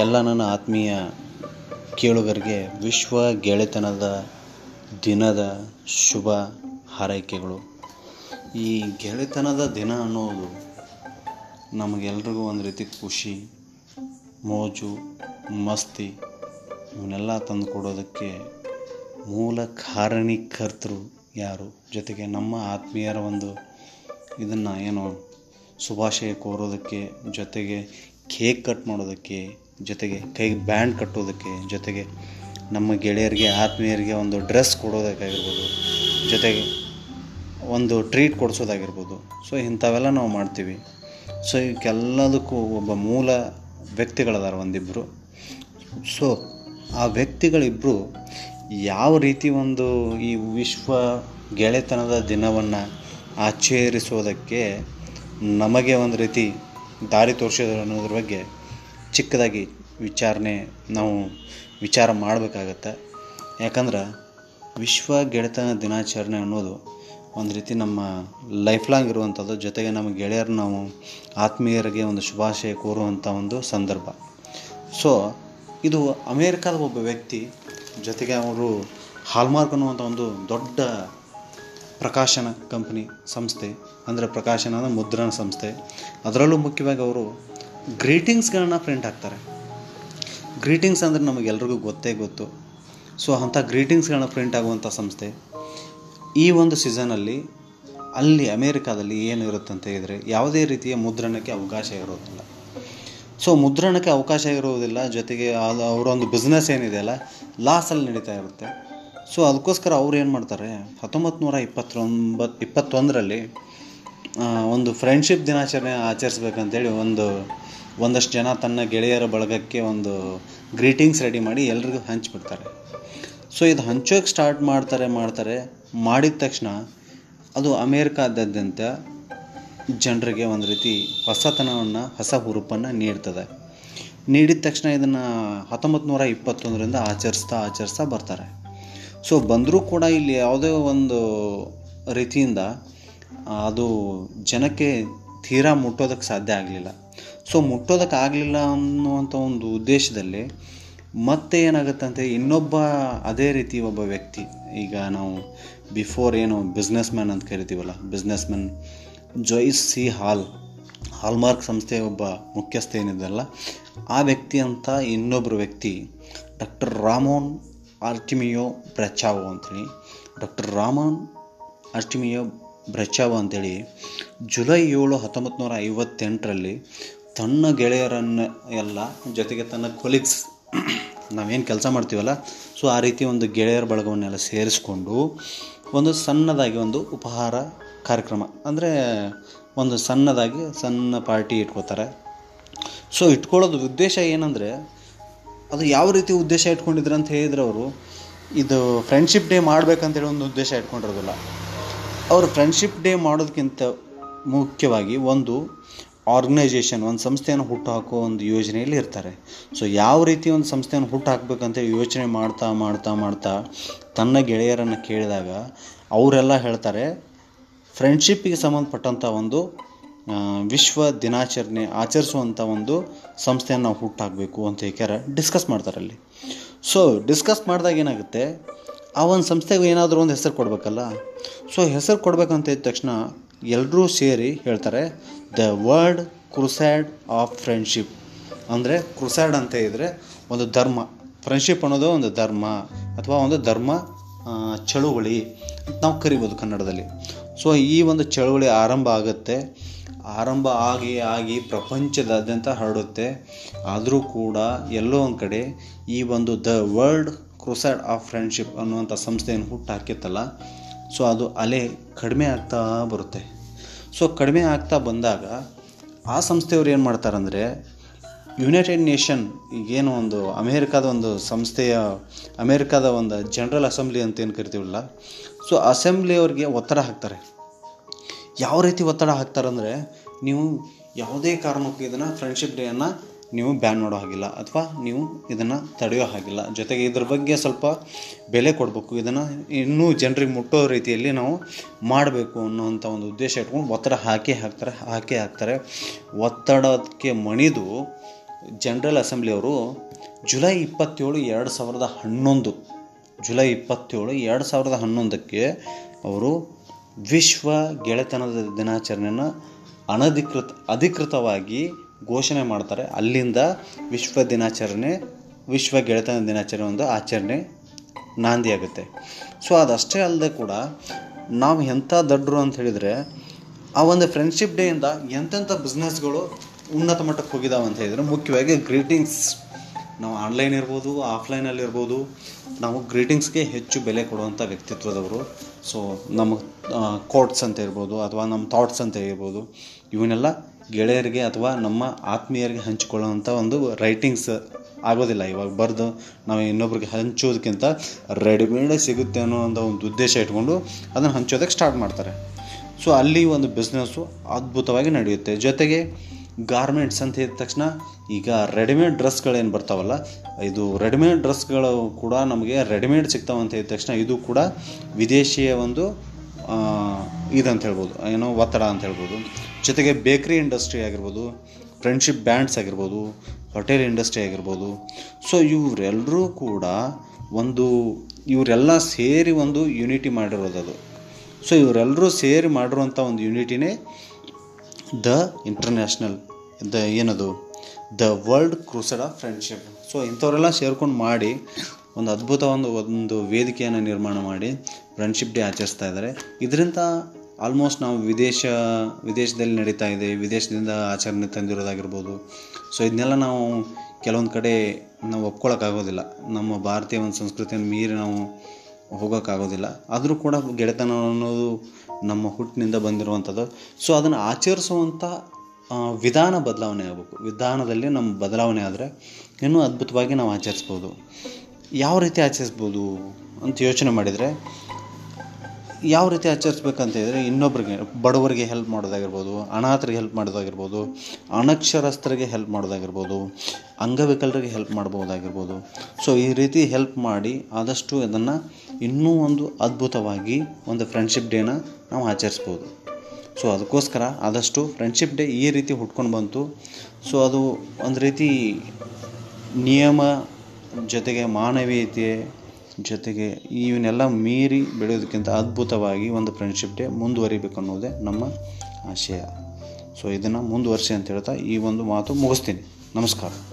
ಎಲ್ಲ ನನ್ನ ಆತ್ಮೀಯ ಕೇಳುಗರಿಗೆ ವಿಶ್ವ ಗೆಳೆತನದ ದಿನದ ಶುಭ ಹಾರೈಕೆಗಳು. ಈ ಗೆಳೆತನದ ದಿನ ಅನ್ನೋದು ನಮಗೆಲ್ರಿಗೂ ಒಂದು ರೀತಿ ಖುಷಿ, ಮೋಜು, ಮಸ್ತಿ ಇವನ್ನೆಲ್ಲ ತಂದುಕೊಡೋದಕ್ಕೆ ಮೂಲ ಕಾರಣೀಕರ್ತರು ಯಾರು, ಜೊತೆಗೆ ನಮ್ಮ ಆತ್ಮೀಯರ ಒಂದು ಇದನ್ನು ಏನೋ ಶುಭಾಶಯ ಕೋರೋದಕ್ಕೆ, ಜೊತೆಗೆ ಕೇಕ್ ಕಟ್ ಮಾಡೋದಕ್ಕೆ, ಜೊತೆಗೆ ಕೈಗೆ ಬ್ಯಾಂಡ್ ಕಟ್ಟೋದಕ್ಕೆ, ಜೊತೆಗೆ ನಮ್ಮ ಗೆಳೆಯರಿಗೆ ಆತ್ಮೀಯರಿಗೆ ಒಂದು ಡ್ರೆಸ್ ಕೊಡೋದಕ್ಕಾಗಿರ್ಬೋದು, ಜೊತೆಗೆ ಒಂದು ಟ್ರೀಟ್ ಕೊಡಿಸೋದಾಗಿರ್ಬೋದು. ಸೊ ಇಂಥವೆಲ್ಲ ನಾವು ಮಾಡ್ತೀವಿ. ಸೊ ಇವಕ್ಕೆಲ್ಲದಕ್ಕೂ ಒಬ್ಬ ಮೂಲ ವ್ಯಕ್ತಿಗಳದಾರ ಒಂದಿಬ್ಬರು. ಸೊ ಆ ವ್ಯಕ್ತಿಗಳಿಬ್ಬರು ಯಾವ ರೀತಿ ಒಂದು ಈ ವಿಶ್ವ ಗೆಳೆತನದ ದಿನವನ್ನು ಆಚರಿಸೋದಕ್ಕೆ ನಮಗೆ ಒಂದು ರೀತಿ ದಾರಿ ತೋರಿಸೋದು ಅನ್ನೋದ್ರ ಬಗ್ಗೆ ಚಿಕ್ಕದಾಗಿ ನಾವು ವಿಚಾರ ಮಾಡಬೇಕಾಗತ್ತೆ. ಯಾಕಂದ್ರೆ ವಿಶ್ವ ಗೆಳೆತನ ದಿನಾಚರಣೆ ಅನ್ನೋದು ಒಂದು ರೀತಿ ನಮ್ಮ ಲೈಫ್ ಲಾಂಗ್ ಇರುವಂಥದ್ದು, ಜೊತೆಗೆ ನಮ್ಮ ಗೆಳೆಯರು ನಾವು ಆತ್ಮೀಯರಿಗೆ ಒಂದು ಶುಭಾಶಯ ಕೋರುವಂಥ ಒಂದು ಸಂದರ್ಭ. ಸೊ ಇದು ಅಮೇರಿಕಾದ ಒಬ್ಬ ವ್ಯಕ್ತಿ, ಜೊತೆಗೆ ಅವರು ಹಾಲ್ಮಾರ್ಕ್ ಅನ್ನುವಂಥ ಒಂದು ದೊಡ್ಡ ಪ್ರಕಾಶನ ಕಂಪನಿ ಸಂಸ್ಥೆ, ಅಂದರೆ ಪ್ರಕಾಶನದ ಮುದ್ರಣ ಸಂಸ್ಥೆ, ಅದರಲ್ಲೂ ಮುಖ್ಯವಾಗಿ ಅವರು ಗ್ರೀಟಿಂಗ್ಸ್ಗಳನ್ನು ಪ್ರಿಂಟ್ ಹಾಕ್ತಾರೆ. ಗ್ರೀಟಿಂಗ್ಸ್ ಅಂದರೆ ನಮಗೆಲ್ರಿಗೂ ಗೊತ್ತೇ ಗೊತ್ತು. ಸೊ ಅಂಥ ಗ್ರೀಟಿಂಗ್ಸ್ಗಳನ್ನ ಪ್ರಿಂಟ್ ಆಗುವಂಥ ಸಂಸ್ಥೆ ಈ ಒಂದು ಸೀಸನಲ್ಲಿ ಅಲ್ಲಿ ಅಮೇರಿಕಾದಲ್ಲಿ ಏನಿರುತ್ತಂತ ಹೇಳಿದರೆ ಯಾವುದೇ ರೀತಿಯ ಮುದ್ರಣಕ್ಕೆ ಅವಕಾಶ ಇರೋದಿಲ್ಲ. ಸೊ ಮುದ್ರಣಕ್ಕೆ ಅವಕಾಶ ಇರುವುದಿಲ್ಲ, ಜೊತೆಗೆ ಅವರೊಂದು ಬಿಸ್ನೆಸ್ ಏನಿದೆಯಲ್ಲ ಲಾಸಲ್ಲಿ ನಡೀತಾ ಇರುತ್ತೆ. ಸೊ ಅದಕ್ಕೋಸ್ಕರ ಅವ್ರು ಏನು ಮಾಡ್ತಾರೆ, 1921ರಲ್ಲಿ ಒಂದು ಫ್ರೆಂಡ್ಶಿಪ್ ದಿನಾಚರಣೆ ಆಚರಿಸ್ಬೇಕಂತೇಳಿ ಒಂದಷ್ಟು ಜನ ತನ್ನ ಗೆಳೆಯರ ಬಳಗಕ್ಕೆ ಒಂದು ಗ್ರೀಟಿಂಗ್ಸ್ ರೆಡಿ ಮಾಡಿ ಎಲ್ರಿಗೂ ಹಂಚ್ಬಿಡ್ತಾರೆ. ಸೊ ಇದು ಹಂಚೋಕ್ಕೆ ಸ್ಟಾರ್ಟ್ ಮಾಡ್ತಾರೆ ಮಾಡಿದ ತಕ್ಷಣ ಅದು ಅಮೇರಿಕಾದಾದ್ಯಂತ ಜನರಿಗೆ ಒಂದು ರೀತಿ ಹೊಸತನವನ್ನು ಹೊಸ ಹುರುಪನ್ನು ನೀಡ್ತದೆ. ನೀಡಿದ ತಕ್ಷಣ ಇದನ್ನು 1921ರಿಂದ ಆಚರಿಸ್ತಾ ಬರ್ತಾರೆ. ಸೊ ಬಂದರೂ ಕೂಡ ಇಲ್ಲಿ ಯಾವುದೇ ಒಂದು ರೀತಿಯಿಂದ ಅದು ಜನಕ್ಕೆ ತೀರಾ ಮುಟ್ಟೋದಕ್ಕೆ ಸಾಧ್ಯ ಆಗಲಿಲ್ಲ. ಸೊ ಮುಟ್ಟೋದಕ್ಕೆ ಆಗಲಿಲ್ಲ ಅನ್ನುವಂಥ ಒಂದು ಉದ್ದೇಶದಲ್ಲಿ ಮತ್ತೆ ಏನಾಗುತ್ತಂತೆ, ಇನ್ನೊಬ್ಬ ಅದೇ ರೀತಿ ಒಬ್ಬ ವ್ಯಕ್ತಿ, ಈಗ ನಾವು ಬಿಫೋರ್ ಏನು ಬಿಸ್ನೆಸ್ ಮ್ಯಾನ್ ಅಂತ ಕರಿತೀವಲ್ಲ, businessman Joyce C Hallmark ಸಂಸ್ಥೆಯ ಒಬ್ಬ ಮುಖ್ಯಸ್ಥ ಏನಿದೆಯಲ್ಲ ಆ ವ್ಯಕ್ತಿ ಅಂತ ಇನ್ನೊಬ್ಬರು ವ್ಯಕ್ತಿ ಡಾಕ್ಟರ್ ರಾಮೋನ್ ಆರ್ಟಿಮಿಯೋ ಬ್ರಚಾವೋ ಅಂಥೇಳಿ ಜುಲೈ 7, 1958 ತನ್ನ ಗೆಳೆಯರನ್ನು ಎಲ್ಲ, ಜೊತೆಗೆ ತನ್ನ ಕೊಲೀಗ್ಸ್, ನಾವೇನು ಕೆಲಸ ಮಾಡ್ತೀವಲ್ಲ ಸೊ ಆ ರೀತಿ ಒಂದು ಗೆಳೆಯರ ಬಳಗವನ್ನೆಲ್ಲ ಸೇರಿಸ್ಕೊಂಡು ಒಂದು ಸಣ್ಣದಾಗಿ ಒಂದು ಉಪಹಾರ ಕಾರ್ಯಕ್ರಮ, ಅಂದರೆ ಒಂದು ಸಣ್ಣ ಪಾರ್ಟಿ ಇಟ್ಕೋತಾರೆ. ಸೊ ಇಟ್ಕೊಳ್ಳೋದು ಉದ್ದೇಶ ಏನಂದರೆ, ಅದು ಯಾವ ರೀತಿ ಉದ್ದೇಶ ಇಟ್ಕೊಂಡಿದ್ರು ಅಂತ ಹೇಳಿದ್ರೆ, ಅವರು ಇದು ಫ್ರೆಂಡ್ಶಿಪ್ ಡೇ ಮಾಡಬೇಕಂತೇಳಿ ಒಂದು ಉದ್ದೇಶ ಇಟ್ಕೊಂಡಿರೋದಿಲ್ಲ. ಅವರು ಫ್ರೆಂಡ್ಶಿಪ್ ಡೇ ಮಾಡೋದಕ್ಕಿಂತ ಮುಖ್ಯವಾಗಿ ಒಂದು ಆರ್ಗನೈಸೇಷನ್, ಒಂದು ಸಂಸ್ಥೆಯನ್ನು ಹುಟ್ಟು ಹಾಕೋ ಒಂದು ಯೋಜನೆಯಲ್ಲಿ ಇರ್ತಾರೆ. ಸೊ ಯಾವ ರೀತಿ ಒಂದು ಸಂಸ್ಥೆಯನ್ನು ಹುಟ್ಟು ಹಾಕಬೇಕಂತ ಯೋಚನೆ ಮಾಡ್ತಾ ತನ್ನ ಗೆಳೆಯರನ್ನು ಕೇಳಿದಾಗ ಅವರೆಲ್ಲ ಹೇಳ್ತಾರೆ, ಫ್ರೆಂಡ್ಶಿಪ್ಪಿಗೆ ಸಂಬಂಧಪಟ್ಟಂಥ ಒಂದು ವಿಶ್ವ ದಿನಾಚರಣೆ ಆಚರಿಸುವಂಥ ಒಂದು ಸಂಸ್ಥೆಯನ್ನು ನಾವು ಹುಟ್ಟು ಹಾಕಬೇಕು ಅಂತ ಏಕಾರ ಡಿಸ್ಕಸ್ ಮಾಡ್ತಾರೆ ಅಲ್ಲಿ. ಸೊ ಡಿಸ್ಕಸ್ ಮಾಡಿದಾಗ ಏನಾಗುತ್ತೆ, ಆ ಒಂದು ಸಂಸ್ಥೆಗೆ ಏನಾದರೂ ಒಂದು ಹೆಸರು ಕೊಡಬೇಕಲ್ಲ. ಸೊ ಹೆಸರು ಕೊಡಬೇಕಂತ ಇದ್ದ ತಕ್ಷಣ ಎಲ್ಲರೂ ಸೇರಿ ಹೇಳ್ತಾರೆ, the world crusade of friendship, ಅಂದರೆ ಕ್ರುಸೇಡ್ ಅಂತ ಇದ್ದರೆ ಒಂದು ಧರ್ಮ, ಫ್ರೆಂಡ್ಶಿಪ್ ಅನ್ನೋದು ಒಂದು ಧರ್ಮ ಅಥವಾ ಒಂದು ಧರ್ಮ ಚಳುವಳಿ ನಾವು ಕರಿಬೋದು ಕನ್ನಡದಲ್ಲಿ. ಸೊ ಈ ಒಂದು ಚಳುವಳಿ ಆರಂಭ ಆಗಿ ಪ್ರಪಂಚದಾದ್ಯಂತ ಹರಡುತ್ತೆ. ಆದರೂ ಕೂಡ ಎಲ್ಲೋ ಒಂದು ಕಡೆ ಈ ಒಂದು the world crusade of friendship ಅನ್ನುವಂಥ ಸಂಸ್ಥೆಯನ್ನು ಹುಟ್ಟು ಹಾಕಿತ್ತಲ್ಲ, ಸೊ ಅದು ಅಲೆ ಕಡಿಮೆ ಆಗ್ತಾ ಬರುತ್ತೆ. ಸೊ ಕಡಿಮೆ ಆಗ್ತಾ ಬಂದಾಗ ಆ ಸಂಸ್ಥೆಯವರು ಏನು ಮಾಡ್ತಾರಂದರೆ, ಯುನೈಟೆಡ್ ನೇಷನ್, ಈಗೇನು ಒಂದು ಅಮೇರಿಕಾದ ಒಂದು ಸಂಸ್ಥೆಯ, ಅಮೇರಿಕಾದ ಒಂದು ಜನರಲ್ ಅಸೆಂಬ್ಲಿ ಅಂತ ಏನು ಕರಿತೀವಲ್ಲ, ಸೊ ಅಸೆಂಬ್ಲಿಯವ್ರಿಗೆ ಒತ್ತಡ ಹಾಕ್ತಾರೆ. ಯಾವ ರೀತಿ ಒತ್ತಡ ಹಾಕ್ತಾರಂದರೆ, ನೀವು ಯಾವುದೇ ಕಾರಣಕ್ಕೂ ಇದನ್ನು ಫ್ರೆಂಡ್ಶಿಪ್ ಡೇಯನ್ನು ನೀವು ಬ್ಯಾನ್ ಮಾಡೋ ಹಾಗಿಲ್ಲ ಅಥವಾ ನೀವು ಇದನ್ನು ತಡೆಯೋ ಹಾಗಿಲ್ಲ, ಜೊತೆಗೆ ಇದ್ರ ಬಗ್ಗೆ ಸ್ವಲ್ಪ ಬೆಲೆ ಕೊಡಬೇಕು, ಇದನ್ನು ಇನ್ನೂ ಜನರಿಗೆ ಮುಟ್ಟೋ ರೀತಿಯಲ್ಲಿ ನಾವು ಮಾಡಬೇಕು ಅನ್ನೋವಂಥ ಒಂದು ಉದ್ದೇಶ ಇಟ್ಕೊಂಡು ಒತ್ತಡ ಹಾಕಿ ಹಾಕ್ತಾರೆ. ಒತ್ತಡಕ್ಕೆ ಮಣಿದು ಜನರಲ್ ಅಸೆಂಬ್ಲಿಯವರು ಜುಲೈ 27, 2011 ಅವರು ವಿಶ್ವ ಗೆಳೆತನದ ದಿನಾಚರಣೆಯನ್ನು ಅಧಿಕೃತವಾಗಿ ಘೋಷಣೆ ಮಾಡ್ತಾರೆ. ಅಲ್ಲಿಂದ ವಿಶ್ವ ಗೆಳೆತನ ದಿನಾಚರಣೆ ಒಂದು ಆಚರಣೆ ನಾಂದಿಯಾಗುತ್ತೆ. ಸೊ ಅದಷ್ಟೇ ಅಲ್ಲದೆ ಕೂಡ ನಾವು ಎಂಥ ದಡ್ಡರು ಅಂತ ಹೇಳಿದರೆ, ಆ ಒಂದು ಫ್ರೆಂಡ್ಶಿಪ್ ಡೇಯಿಂದ ಎಂತೆಂಥ ಬಿಸ್ನೆಸ್ಗಳು ಉನ್ನತ ಮಟ್ಟಕ್ಕೆ ಹೋಗಿದ್ದಾವೆ ಅಂತ ಹೇಳಿದರೆ, ಮುಖ್ಯವಾಗಿ ಗ್ರೀಟಿಂಗ್ಸ್. ನಾವು ಆನ್ಲೈನ್ ಇರ್ಬೋದು, ಆಫ್ಲೈನಲ್ಲಿರ್ಬೋದು, ನಾವು ಗ್ರೀಟಿಂಗ್ಸ್ಗೆ ಹೆಚ್ಚು ಬೆಲೆ ಕೊಡುವಂಥ ವ್ಯಕ್ತಿತ್ವದವರು. ಸೊ ನಮ್ಮ ಕೋಟ್ಸ್ ಅಂತ ಇರ್ಬೋದು ಅಥವಾ ನಮ್ಮ ಥಾಟ್ಸ್ ಅಂತ ಇರ್ಬೋದು, ಇವನ್ನೆಲ್ಲ ಗೆಳೆಯರಿಗೆ ಅಥವಾ ನಮ್ಮ ಆತ್ಮೀಯರಿಗೆ ಹಂಚಿಕೊಳ್ಳುವಂಥ ಒಂದು ರೈಟಿಂಗ್ಸ್ ಆಗೋದಿಲ್ಲ. ಇವಾಗ ಬರೆದು ನಾವು ಇನ್ನೊಬ್ರಿಗೆ ಹಂಚೋದಕ್ಕಿಂತ ರೆಡಿಮೇಡ್ ಸಿಗುತ್ತೆ ಅನ್ನೋ ಒಂದು ಉದ್ದೇಶ ಇಟ್ಕೊಂಡು ಅದನ್ನು ಹಂಚೋದಕ್ಕೆ ಸ್ಟಾರ್ಟ್ ಮಾಡ್ತಾರೆ. ಸೊ ಅಲ್ಲಿ ಒಂದು ಬಿಸ್ನೆಸ್ಸು ಅದ್ಭುತವಾಗಿ ನಡೆಯುತ್ತೆ. ಜೊತೆಗೆ ಗಾರ್ಮೆಂಟ್ಸ್ ಅಂತ ಹೇಳಿದ ತಕ್ಷಣ ಈಗ ರೆಡಿಮೇಡ್ ಡ್ರೆಸ್ಗಳೇನು ಬರ್ತಾವಲ್ಲ, ಇದು ರೆಡಿಮೇಡ್ ಡ್ರೆಸ್ಗಳು ಕೂಡ ನಮಗೆ ರೆಡಿಮೇಡ್ ಸಿಗ್ತಾವಂತ ಹೇಳಿದ ತಕ್ಷಣ ಇದು ಕೂಡ ವಿದೇಶಿಯ ಒಂದು ಇದಂತ ಹೇಳ್ಬೋದು, ಏನೋ ಒತ್ತಡ ಅಂತ ಹೇಳ್ಬೋದು. ಜೊತೆಗೆ ಬೇಕ್ರಿ ಇಂಡಸ್ಟ್ರಿ ಆಗಿರ್ಬೋದು, ಫ್ರೆಂಡ್ಶಿಪ್ ಬ್ಯಾಂಡ್ಸ್ ಆಗಿರ್ಬೋದು, ಹೋಟೆಲ್ ಇಂಡಸ್ಟ್ರಿ ಆಗಿರ್ಬೋದು, ಸೊ ಇವರೆಲ್ಲರೂ ಕೂಡ ಇವರೆಲ್ಲ ಸೇರಿ ಒಂದು ಯೂನಿಟಿ ಮಾಡಿರೋದದು. ಸೊ ಇವರೆಲ್ಲರೂ ಸೇರಿ ಮಾಡಿರೋಂಥ ಒಂದು ಯೂನಿಟಿನೇ the world crusade of friendship. So ಇಂಥವರೆಲ್ಲ ಸೇರ್ಕೊಂಡು ಮಾಡಿ ಒಂದು ಅದ್ಭುತ ಒಂದು ವೇದಿಕೆಯನ್ನು ನಿರ್ಮಾಣ ಮಾಡಿ ಫ್ರೆಂಡ್ಶಿಪ್ ಡೇ ಆಚರಿಸ್ತಾ ಇದ್ದಾರೆ. ಇದರಿಂದ ಆಲ್ಮೋಸ್ಟ್ ನಾವು ವಿದೇಶದಲ್ಲಿ ನಡೀತಾ ಇದೆ, ವಿದೇಶದಿಂದ ಆಚರಣೆ ತಂದಿರೋದಾಗಿರ್ಬೋದು, ಸೊ ಇದನ್ನೆಲ್ಲ ನಾವು ಕೆಲವೊಂದು ಕಡೆ ನಾವು ಒಪ್ಕೊಳ್ಳೋಕ್ಕಾಗೋದಿಲ್ಲ. ನಮ್ಮ ಭಾರತೀಯ ಒಂದು ಸಂಸ್ಕೃತಿಯನ್ನು ಮೀರಿ ನಾವು ಹೋಗೋಕ್ಕಾಗೋದಿಲ್ಲ. ಆದರೂ ಕೂಡ ಗೆಳೆತನ ಅನ್ನೋದು ನಮ್ಮ ಹುಟ್ಟಿನಿಂದ ಬಂದಿರುವಂಥದ್ದು. ಸೊ ಅದನ್ನು ಆಚರಿಸುವಂಥ ವಿಧಾನ ಬದಲಾವಣೆ ಆಗಬೇಕು. ವಿಧಾನದಲ್ಲಿ ನಮ್ಮ ಬದಲಾವಣೆ ಆದರೆ ಇನ್ನೂ ಅದ್ಭುತವಾಗಿ ನಾವು ಆಚರಿಸ್ಬೋದು. ಯಾವ ರೀತಿ ಆಚರಿಸ್ಬೋದು ಅಂತ ಯೋಚನೆ ಮಾಡಿದರೆ, ಯಾವ ರೀತಿ ಆಚರಿಸ್ಬೇಕಂತಂದರೆ ಇನ್ನೊಬ್ಬರಿಗೆ, ಬಡವರಿಗೆ ಹೆಲ್ಪ್ ಮಾಡೋದಾಗಿರ್ಬೋದು, ಅನಾಥರಿಗೆ ಹೆಲ್ಪ್ ಮಾಡೋದಾಗಿರ್ಬೋದು, ಅನಕ್ಷರಸ್ಥರಿಗೆ ಹೆಲ್ಪ್ ಮಾಡೋದಾಗಿರ್ಬೋದು, ಅಂಗವಿಕಲರಿಗೆ ಹೆಲ್ಪ್ ಮಾಡ್ಬೋದಾಗಿರ್ಬೋದು. ಸೊ ಈ ರೀತಿ ಹೆಲ್ಪ್ ಮಾಡಿ ಆದಷ್ಟು ಅದನ್ನು ಇನ್ನೂ ಒಂದು ಅದ್ಭುತವಾಗಿ ಒಂದು ಫ್ರೆಂಡ್ಶಿಪ್ ಡೇನ ನಾವು ಆಚರಿಸ್ಬೋದು. ಸೊ ಅದಕ್ಕೋಸ್ಕರ ಆದಷ್ಟು ಫ್ರೆಂಡ್ಶಿಪ್ ಡೇ ಈ ರೀತಿ ಹುಟ್ಕೊಂಡು ಬಂತು. ಸೊ ಅದು ಒಂದು ರೀತಿ ನಿಯಮ ಜೊತೆಗೆ ಮಾನವೀಯತೆ ಜೊತೆಗೆ ಇವನ್ನೆಲ್ಲ ಮೀರಿ ಬೆಳೆಯೋದಕ್ಕಿಂತ ಅದ್ಭುತವಾಗಿ ಒಂದು ಫ್ರೆಂಡ್ಶಿಪ್ ಡೇ ಮುಂದುವರಿಬೇಕು ಅನ್ನೋದೇ ನಮ್ಮ ಆಶಯ. ಸೊ ಇದನ್ನು ಮುಂದುವರಿಸಿ ಅಂತ ಹೇಳ್ತಾ ಈ ಒಂದು ಮಾತು ಮುಗಿಸ್ತೀನಿ. ನಮಸ್ಕಾರ.